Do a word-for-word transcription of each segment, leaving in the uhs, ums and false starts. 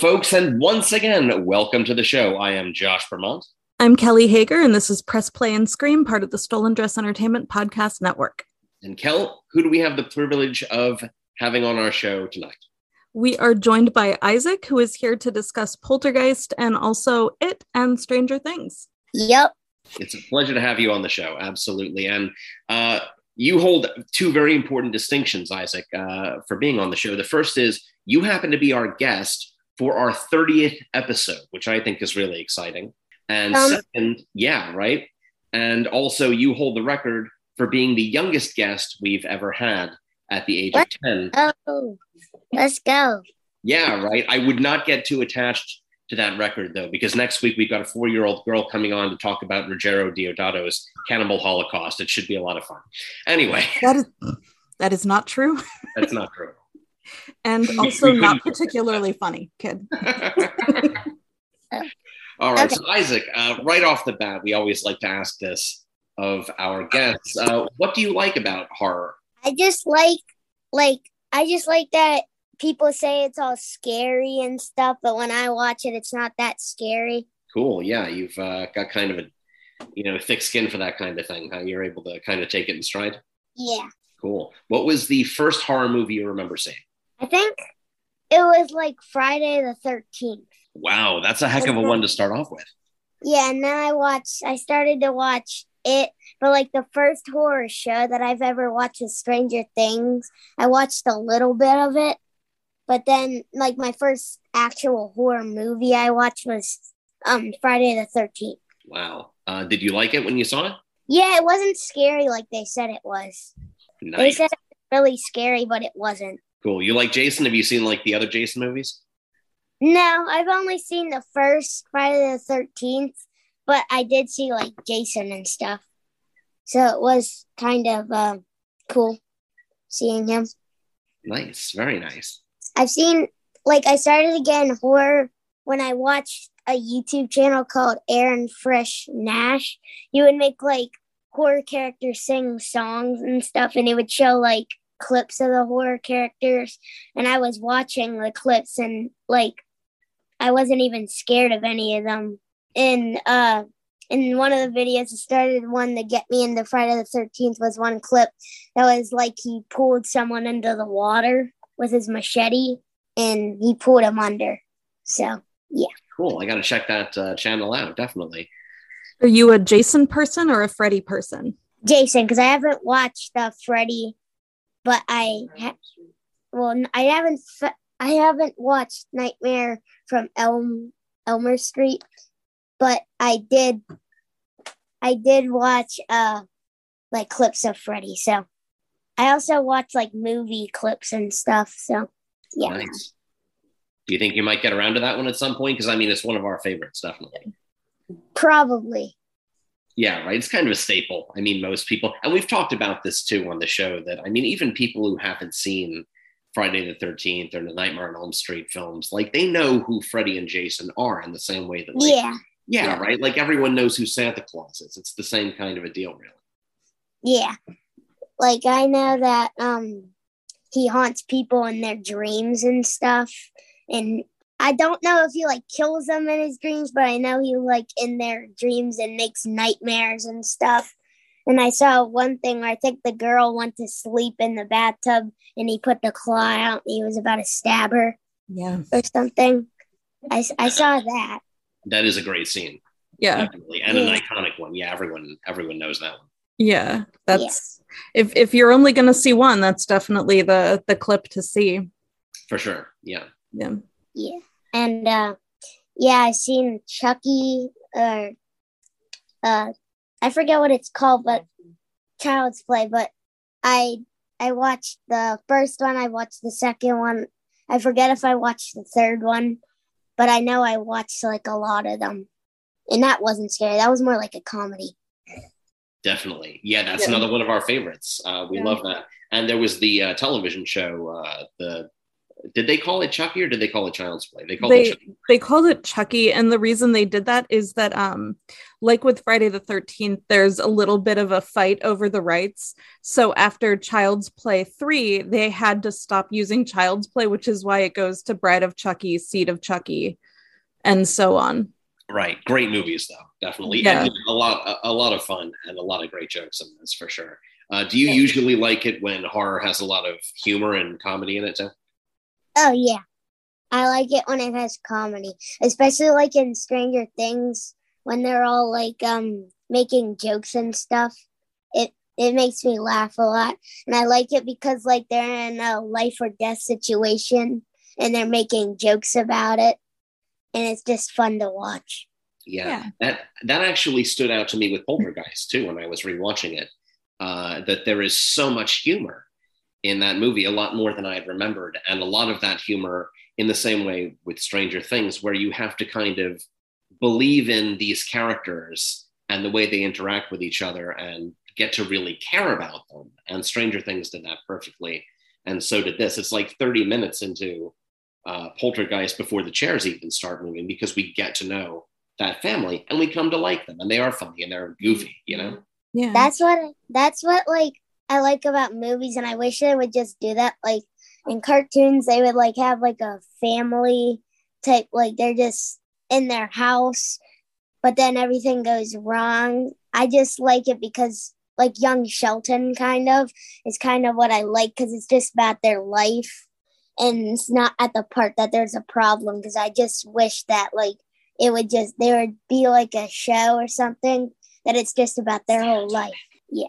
folks, and once again, welcome to the show. I am Josh Pervant. I'm Kelly Hager, and this is Press Play and Scream, part of the Stolen Dress Entertainment Podcast Network. And Kel, who do we have the privilege of having on our show tonight? We are joined by Isaac, who is here to discuss Poltergeist and also It and Stranger Things. Yep. It's a pleasure to have you on the show. Absolutely. And uh, you hold two very important distinctions, Isaac, uh, for being on the show. The first is you happen to be our guest for our thirtieth episode, which I think is really exciting. And um, second, yeah, right. And also you hold the record for being the youngest guest we've ever had at the age let's of ten. Oh, let's go. Yeah, right. I would not get too attached to that record, though, because next week we've got a four-year-old girl coming on to talk about Ruggiero Diodato's Cannibal Holocaust. It should be a lot of fun. Anyway. That is, that is not true. That's not true. And also not particularly funny, kid. All right, okay. So Isaac, uh, right off the bat, we always like to ask this of our guests. Uh, what do you like about horror? I just like, like, I just like that people say it's all scary and stuff, but when I watch it, it's not that scary. Cool. Yeah. You've uh, got kind of a, you know, thick skin for that kind of thing. Huh? You're able to kind of take it in stride. Yeah. Cool. What was the first horror movie you remember seeing? I think it was like Friday the thirteenth. Wow. That's a heck of a one to start off with. Yeah. And then I watched, I started to watch It, but like the first horror show that I've ever watched is Stranger Things. I watched a little bit of it, but then like my first actual horror movie I watched was um Friday the thirteenth. Wow. Uh, did you like it when you saw it? Yeah, it wasn't scary like they said it was. Nice. They said it was really scary, but it wasn't. Cool. You like Jason? Have you seen like the other Jason movies? No, I've only seen the first Friday the thirteenth. But I did see, like, Jason and stuff. So it was kind of uh, cool seeing him. Nice. Very nice. I've seen, like, I started to get in horror when I watched a YouTube channel called Aaron Fresh Nash. He would make, like, horror characters sing songs and stuff, and it would show, like, clips of the horror characters. And I was watching the clips, and, like, I wasn't even scared of any of them. In uh, in one of the videos, it started one that get me into Friday the thirteenth was one clip that was like he pulled someone into the water with his machete, and he pulled him under. So, yeah. Cool. I got to check that uh, channel out, definitely. Are you a Jason person or a Freddy person? Jason, because I haven't watched the uh, Freddy, but I... Ha- well, I haven't, fe- I haven't watched Nightmare from Elm Elmer Street. But I did, I did watch uh, like clips of Freddy. So I also watched like movie clips and stuff. So yeah. Nice. Do you think you might get around to that one at some point? Because I mean, it's one of our favorites, definitely. Probably. Yeah, right. It's kind of a staple. I mean, most people, and we've talked about this too on the show. That I mean, even people who haven't seen Friday the thirteenth or the Nightmare on Elm Street films, like they know who Freddy and Jason are in the same way that like, yeah. Yeah, yeah, right? Like, everyone knows who Santa Claus is. It's the same kind of a deal, really. Yeah. Like, I know that um, he haunts people in their dreams and stuff. And I don't know if he, like, kills them in his dreams, but I know he, like, in their dreams and makes nightmares and stuff. And I saw one thing where I think the girl went to sleep in the bathtub, and he put the claw out, and he was about to stab her. Yeah. Or something. I, I saw that. That is a great scene. Yeah. Definitely. And an yeah. iconic one. Yeah, everyone everyone knows that one. Yeah. That's yeah. if if you're only gonna see one, that's definitely the the clip to see. For sure. Yeah. Yeah. Yeah. And uh yeah, I've seen Chucky or uh I forget what it's called, but Child's Play, but I I watched the first one, I watched the second one. I forget if I watched the third one. But I know I watched like a lot of them, and that wasn't scary. That was more like a comedy. Definitely. Yeah. That's yeah. another one of our favorites. Uh, we yeah. love that. And there was the uh, television show, uh, the Did they call it Chucky or did they call it Child's Play? They called, they, it, Chucky. They called it Chucky. And the reason they did that is that, um, like with Friday the thirteenth, there's a little bit of a fight over the rights. So after Child's Play three, they had to stop using Child's Play, which is why it goes to Bride of Chucky, Seed of Chucky, and so on. Right. Great movies, though. Definitely. Yeah. And a lot, a, a lot of fun and a lot of great jokes in this, for sure. Uh, do you yeah. usually like it when horror has a lot of humor and comedy in it, too? Oh, yeah. I like it when it has comedy, especially like in Stranger Things when they're all like um making jokes and stuff. It it makes me laugh a lot. And I like it because like they're in a life or death situation and they're making jokes about it. And it's just fun to watch. Yeah, yeah. That, that actually stood out to me with Poltergeist, too, when I was rewatching it, uh, that there is so much humor in that movie, a lot more than I had remembered. And a lot of that humor in the same way with Stranger Things, where you have to kind of believe in these characters and the way they interact with each other and get to really care about them. And Stranger Things did that perfectly. And so did this. It's like thirty minutes into uh, Poltergeist before the chairs even start moving, because we get to know that family and we come to like them, and they are funny and they're goofy, you know? Yeah. That's what, that's what like, I like about movies, and I wish they would just do that. Like in cartoons, they would like have like a family type, like they're just in their house, but then everything goes wrong. I just like it because like Young Sheldon kind of is kind of what I like, because it's just about their life and it's not at the part that there's a problem, because I just wish that like it would just, there would be like a show or something that it's just about their whole life. Yeah.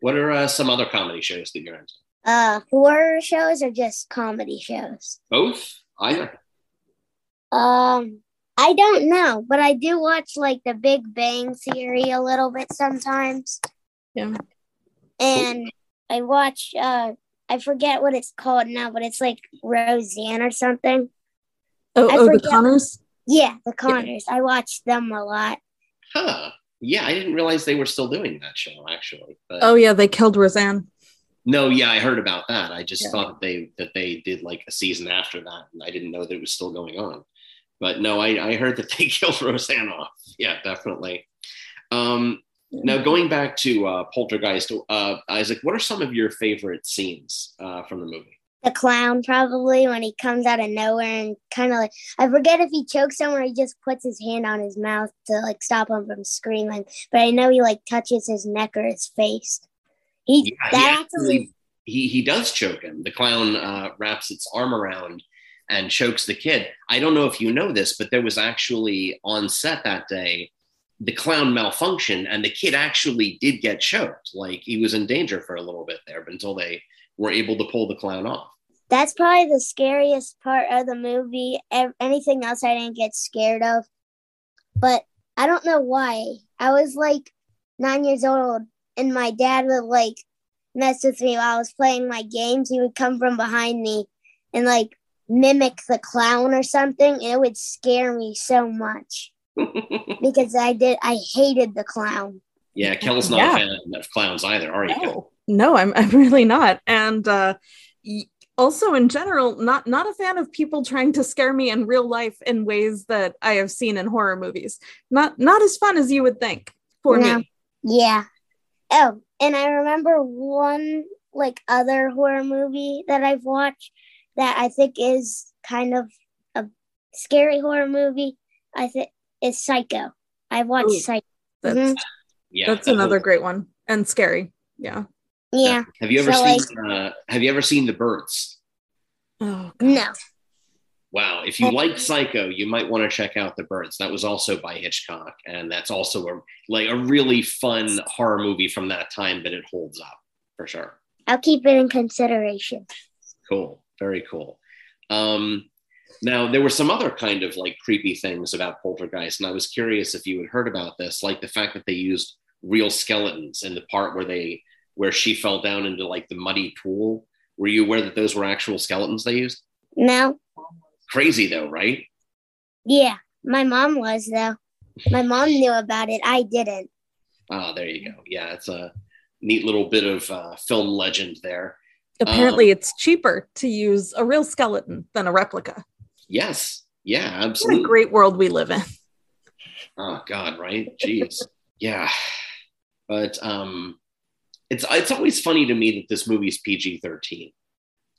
What are uh, some other comedy shows that you're into? Uh, horror shows or just comedy shows? Both, either. Um, I don't know, but I do watch like the Big Bang Theory a little bit sometimes. Yeah. And I watch, uh, I forget what it's called now, but it's like Roseanne or something. Oh, oh The Conners? Yeah, The Conners. Yeah. I watch them a lot. Huh. Yeah, I didn't realize they were still doing that show, actually. But oh, yeah, they killed Roseanne. No, yeah, I heard about that. I just yeah. thought that they that they did, like, a season after that, and I didn't know that it was still going on. But, no, I, I heard that they killed Roseanne off. Yeah, definitely. Um, yeah. Now, going back to uh, Poltergeist, uh, Isaac, what are some of your favorite scenes uh, from the movie? The clown, probably, when he comes out of nowhere and kind of like, I forget if he chokes someone or he just puts his hand on his mouth to like stop him from screaming. But I know he like touches his neck or his face. He yeah, that he actually, actually he he does choke him. The clown uh, wraps its arm around and chokes the kid. I don't know if you know this, but there was actually on set that day, the clown malfunctioned and the kid actually did get choked. Like he was in danger for a little bit there, but until they were able to pull the clown off. That's probably the scariest part of the movie. Anything else I didn't get scared of. But I don't know why. I was like nine years old and my dad would like mess with me while I was playing my games. He would come from behind me and like mimic the clown or something. And it would scare me so much because I did. I hated the clown. Yeah, Kel's not yeah. a fan of clowns either, are you, no. Kel? No, I'm I'm really not. And uh, also in general, not, not a fan of people trying to scare me in real life in ways that I have seen in horror movies. Not not as fun as you would think for no. me. Yeah. Oh, and I remember one like other horror movie that I've watched that I think is kind of a scary horror movie. I think is Psycho. I've watched Ooh, Psycho. That's, mm-hmm. yeah, that's definitely. Another great one and scary. Yeah. Yeah. Have you ever so seen like, uh, Have you ever seen The Birds? Oh God. No. Wow. If you like Psycho, you might want to check out The Birds. That was also by Hitchcock, and that's also a like a really fun horror movie from that time. But it holds up for sure. I'll keep it in consideration. Cool. Very cool. Um, now there were some other kind of like creepy things about Poltergeist, and I was curious if you had heard about this, like the fact that they used real skeletons in the part where they. Where she fell down into like the muddy pool. Were you aware that those were actual skeletons they used? No. Crazy though, right? Yeah, my mom was though. My mom knew about it. I didn't. Oh, there you go. Yeah, it's a neat little bit of uh, film legend there. Apparently um, it's cheaper to use a real skeleton than a replica. Yes. Yeah, absolutely. What a great world we live in. Oh God, right? Jeez. Yeah. But um, it's it's always funny to me that this movie's P G thirteen.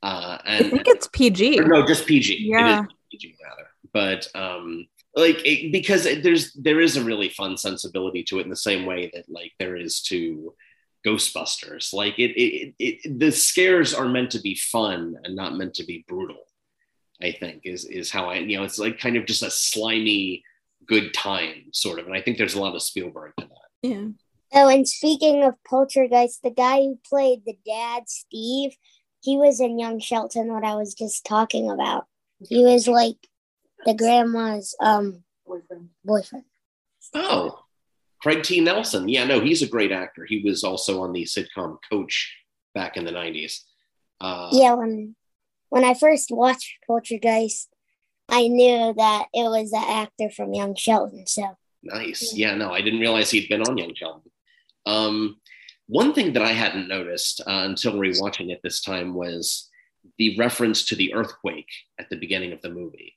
Uh, and, I think it's P G. Or no, just P G. Yeah. It is P G rather. But um, like it, because it, there's there is a really fun sensibility to it in the same way that like there is to Ghostbusters. Like it, it, it, it the scares are meant to be fun and not meant to be brutal. I think is is how I you know it's like kind of just a slimy good time sort of, and I think there's a lot of Spielberg to that. Yeah. Oh, and speaking of Poltergeist, the guy who played the dad, Steve, he was in Young Sheldon, what I was just talking about. He was like the grandma's um boyfriend. Boyfriend. Oh, Craig T. Nelson. Yeah, no, he's a great actor. He was also on the sitcom Coach back in the nineties. Uh, yeah, when when I first watched Poltergeist, I knew that it was the actor from Young Sheldon. So nice. Yeah, no, I didn't realize he'd been on Young Sheldon. Um, one thing that I hadn't noticed uh, until rewatching it this time was the reference to the earthquake at the beginning of the movie.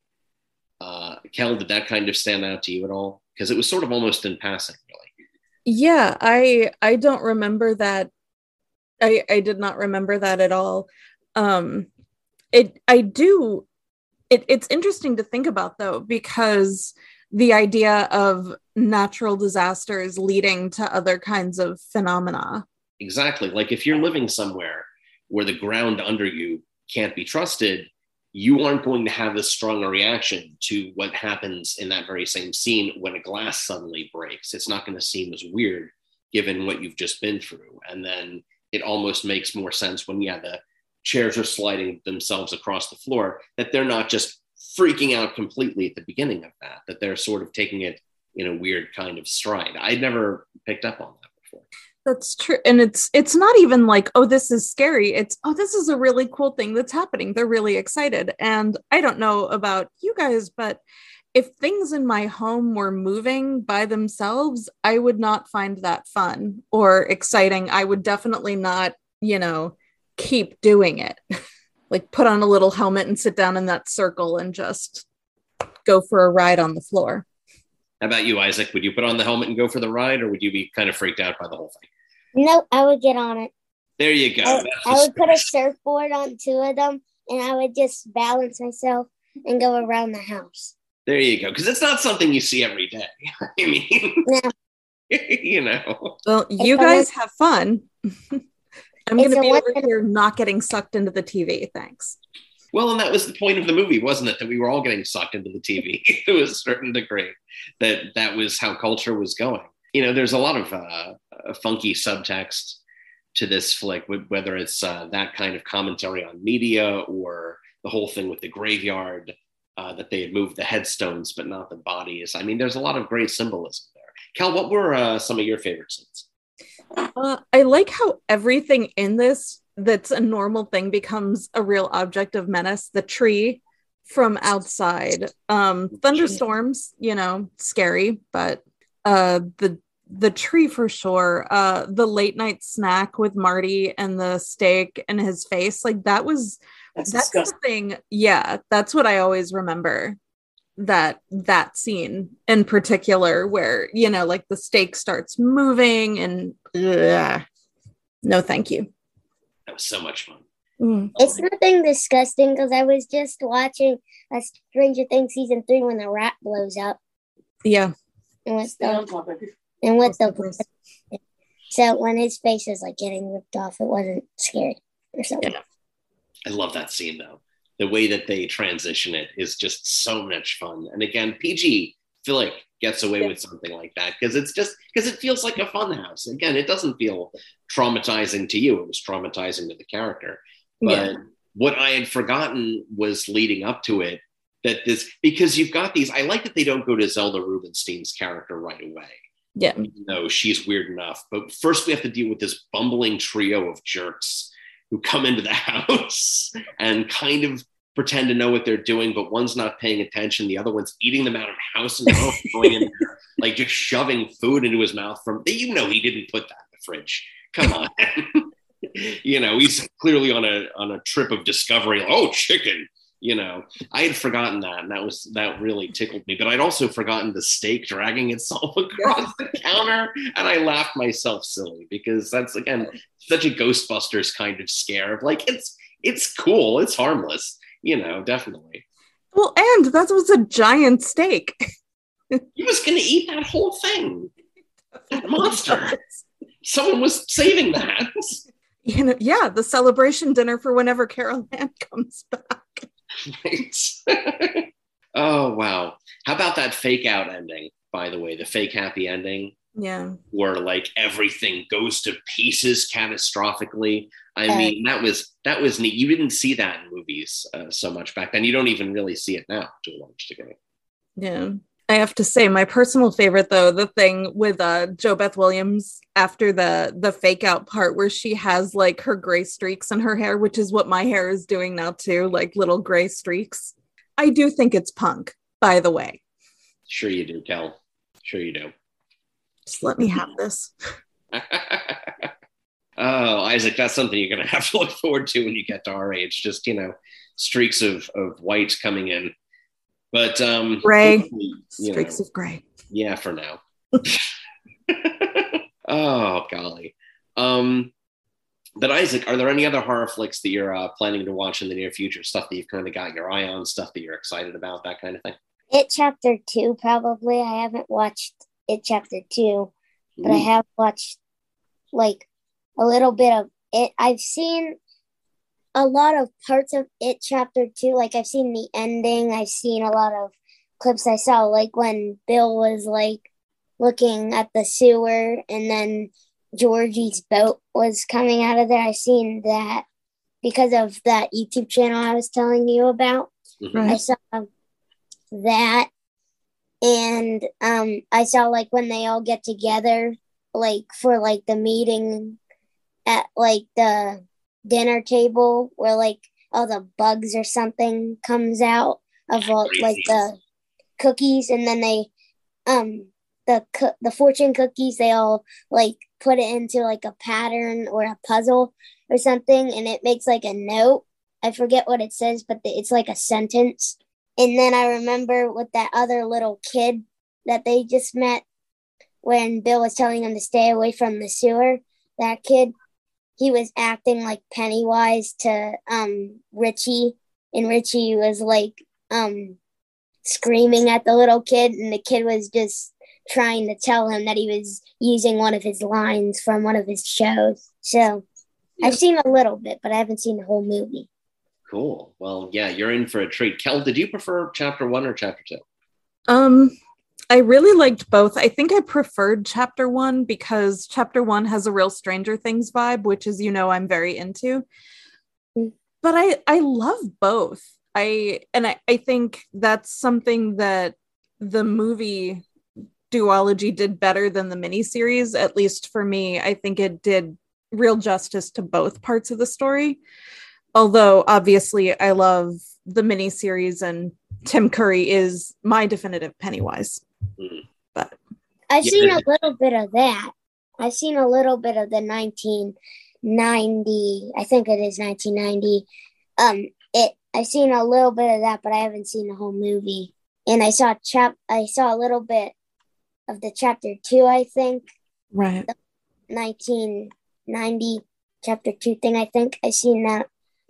Uh, Kel, did that kind of stand out to you at all? Because it was sort of almost in passing, really. Yeah, I I don't remember that. I, I did not remember that at all. Um, it I do. It, it's interesting to think about, though, because the idea of natural disasters leading to other kinds of phenomena. Exactly. Like if you're living somewhere where the ground under you can't be trusted, you aren't going to have as strong a reaction to what happens in that very same scene when a glass suddenly breaks. It's not going to seem as weird given what you've just been through. And then it almost makes more sense when, yeah, the chairs are sliding themselves across the floor, that they're not just freaking out completely at the beginning of that, that they're sort of taking it in a weird kind of stride. I'd never picked up on that before. That's true. And it's it's not even like, oh, this is scary. It's, oh, this is a really cool thing that's happening. They're really excited. And I don't know about you guys, but if things in my home were moving by themselves, I would not find that fun or exciting. I would definitely not, you know, keep doing it. Like put on a little helmet and sit down in that circle and just go for a ride on the floor. How about you, Isaac? Would you put on the helmet and go for the ride, or would you be kind of freaked out by the whole thing? No, I would get on it. There you go. I, I would put a surfboard on two of them and I would just balance myself and go around the house. There you go. Because it's not something you see every day. I mean, no. You know. Well, you it's guys have fun. I'm going to be over here not getting sucked into the T V. Thanks. Well, and that was the point of the movie, wasn't it? That we were all getting sucked into the T V to a certain degree, that that was how culture was going. You know, there's a lot of uh, funky subtext to this flick, whether it's uh, that kind of commentary on media or the whole thing with the graveyard, uh, that they had moved the headstones, but not the bodies. I mean, there's a lot of great symbolism there. Cal, what were uh, some of your favorite scenes? Uh, I like how everything in this that's a normal thing becomes a real object of menace. The tree from outside, um, thunderstorms, you know, scary, but uh, the the tree for sure. Uh, the late night snack with Marty and the steak and his face, like that was that's, that's the thing. Yeah, that's what I always remember. that that scene in particular where, you know, like the steak starts moving and ugh, no thank you. That was so much fun. Mm. It's nothing disgusting because I was just watching a Stranger Things season three when the rat blows up. Yeah. And with the, and with the so when his face was like getting ripped off, it wasn't scary or something. Yeah. I love that scene though. The way that they transition it is just so much fun. And again, P G Flick gets away yeah. with something like that because it's just because it feels like a fun house. Again, it doesn't feel traumatizing to you. It was traumatizing to the character. But yeah. what I had forgotten was leading up to it that this because you've got these. I like that they don't go to Zelda Rubinstein's character right away. Yeah. No, she's weird enough. But first we have to deal with this bumbling trio of jerks who come into the house and kind of pretend to know what they're doing, but one's not paying attention. The other one's eating them out of house and home, going in there, like just shoving food into his mouth from, you know, he didn't put that in the fridge. Come on. You know, he's clearly on a on a trip of discovery. Like, oh, chicken. You know, I had forgotten that, and that was that really tickled me. But I'd also forgotten the steak dragging itself across the counter, and I laughed myself silly because that's, again, such a Ghostbusters kind of scare of like, it's it's cool, it's harmless, you know, definitely. Well, and that was a giant steak. He was going to eat that whole thing. That monster. Someone was saving that. You know, yeah, the celebration dinner for whenever Carol Ann comes back. Right. Oh, wow. How about that fake out ending, by the way, the fake happy ending? Yeah. Where like everything goes to pieces catastrophically. I and, mean, that was that was neat. You didn't see that in movies uh, so much back then. You don't even really see it now to a large degree. Yeah. I have to say my personal favorite, though, the thing with uh, Jo Beth Williams after the, the fake out part where she has like her gray streaks in her hair, which is what my hair is doing now, too. Like little gray streaks. I do think it's punk, by the way. Sure you do, Kel. Sure you do. Just let me have this. Oh, Isaac, that's something you're going to have to look forward to when you get to our age. Just, you know, streaks of, of white coming in. But um, gray, streaks know, of gray. Yeah, for now. Oh, golly. Um, but Isaac, are there any other horror flicks that you're uh, planning to watch in the near future? Stuff that you've kind of got your eye on, stuff that you're excited about, that kind of thing? It Chapter two, probably. I haven't watched It Chapter two, but Ooh. I have watched like a little bit of it. I've seen a lot of parts of It Chapter two. Like, I've seen the ending. I've seen a lot of clips I saw, like when Bill was, like, looking at the sewer and then Georgie's boat was coming out of there. I've seen that because of that YouTube channel I was telling you about. Mm-hmm. I saw that. And um, I saw, like, when they all get together, like, for, like, the meeting at, like, the dinner table where like all the bugs or something comes out of all, like the cookies, and then they um the co- the fortune cookies, they all like put it into like a pattern or a puzzle or something, and it makes like a note. I forget what it says, but the, it's like a sentence. And then I remember with that other little kid that they just met when Bill was telling him to stay away from the sewer, that kid, he was acting like Pennywise to um, Richie, and Richie was like um, screaming at the little kid, and the kid was just trying to tell him that he was using one of his lines from one of his shows. So I've seen a little bit, but I haven't seen the whole movie. Cool. Well, yeah, you're in for a treat. Kel, did you prefer Chapter one or Chapter two? Um, I really liked both. I think I preferred Chapter one because Chapter one has a real Stranger Things vibe, which is, you know, I'm very into. But I, I love both. I and I, I think that's something that the movie duology did better than the miniseries, at least for me. I think it did real justice to both parts of the story. Although, obviously, I love the miniseries, and Tim Curry is my definitive Pennywise. Mm. But I've seen a little bit of that. I've seen a little bit of the nineteen ninety, I think it is nineteen ninety. Um, it. I've seen a little bit of that, but I haven't seen the whole movie. And I saw chap. I saw a little bit of the Chapter two, I think. Right. The nineteen ninety Chapter two thing, I think. I've seen that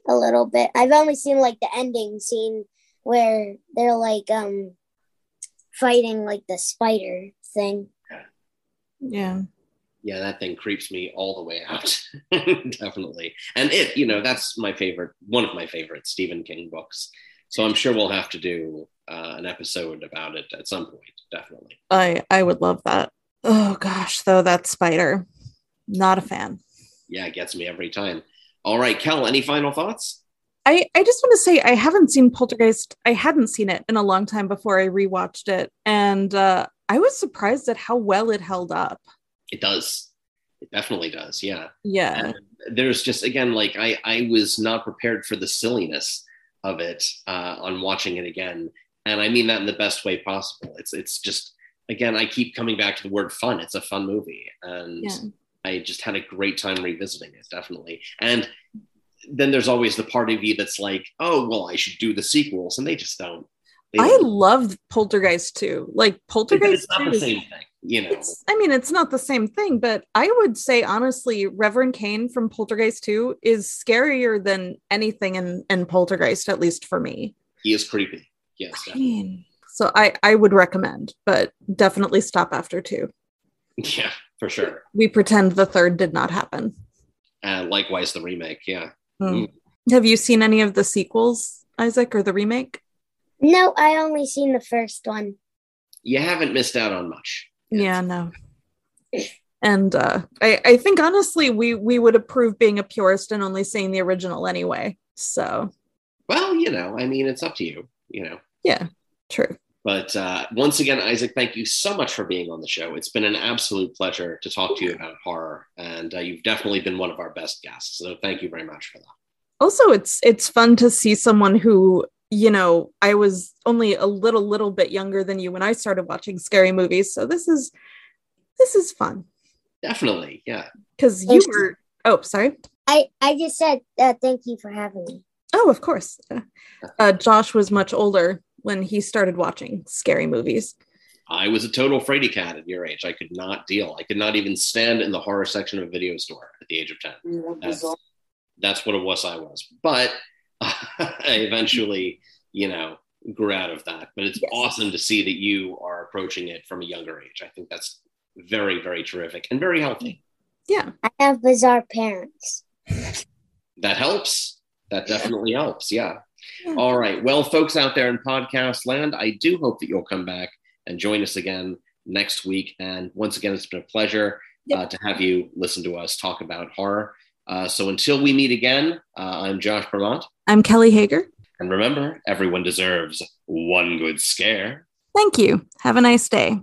a little bit. I've only seen like the ending scene where they're like um fighting like the spider thing. Yeah. Yeah, that thing creeps me all the way out. Definitely. And it, you know, that's my favorite, one of my favorite Stephen King books. So I'm sure we'll have to do uh, an episode about it at some point. Definitely. I, I would love that. Oh gosh, though, that spider. Not a fan. Yeah, it gets me every time. All right, Kel, any final thoughts? I, I just want to say I haven't seen Poltergeist. I hadn't seen it in a long time before I rewatched it. And uh, I was surprised at how well it held up. It does. It definitely does. Yeah. Yeah. And there's just, again, like I, I was not prepared for the silliness of it uh, on watching it again. And I mean that in the best way possible. It's, it's just, again, I keep coming back to the word fun. It's a fun movie. And yeah. I just had a great time revisiting it, definitely. And then there's always the part of you that's like, oh, well, I should do the sequels, and they just don't. They I don't. loved Poltergeist two. Like, Poltergeist It's not the same is, thing, you know. It's, I mean, it's not the same thing, but I would say, honestly, Reverend Kane from Poltergeist two is scarier than anything in, in Poltergeist, at least for me. He is creepy. Yes. I mean, so I, I would recommend, but definitely stop after two. Yeah, for sure. We pretend the third did not happen. Uh, likewise, the remake. Yeah. Mm. Have you seen any of the sequels, Isaac, or the remake? No, I only seen the first one. You haven't missed out on much. Yet. Yeah, no. And uh, I, I think, honestly, we, we would approve being a purist and only seeing the original anyway. So. Well, you know, I mean, it's up to you, you know. Yeah, true. But uh, once again, Isaac, thank you so much for being on the show. It's been an absolute pleasure to talk to you about horror, and uh, you've definitely been one of our best guests. So thank you very much for that. Also, it's it's fun to see someone who, you know, I was only a little, little bit younger than you when I started watching scary movies. So this is, this is fun. Definitely, yeah. Because you were, oh, sorry. I, I just said uh, thank you for having me. Oh, of course. Uh, Josh was much older when he started watching scary movies. I was a total fraidy cat at your age. I could not deal. I could not even stand in the horror section of a video store at the age of ten. That's, that's what a wuss I was. But uh, I eventually, you know, grew out of that. But it's yes. awesome to see that you are approaching it from a younger age. I think that's very, very terrific and very healthy. Yeah. I have bizarre parents. That helps. That definitely helps. Yeah. yeah. All right. Well, folks out there in podcast land, I do hope that you'll come back and join us again next week. And once again, it's been a pleasure yep. uh, to have you listen to us talk about horror. Uh, so until we meet again, uh, I'm Josh Pervant. I'm Kelly Hager. And remember, everyone deserves one good scare. Thank you. Have a nice day.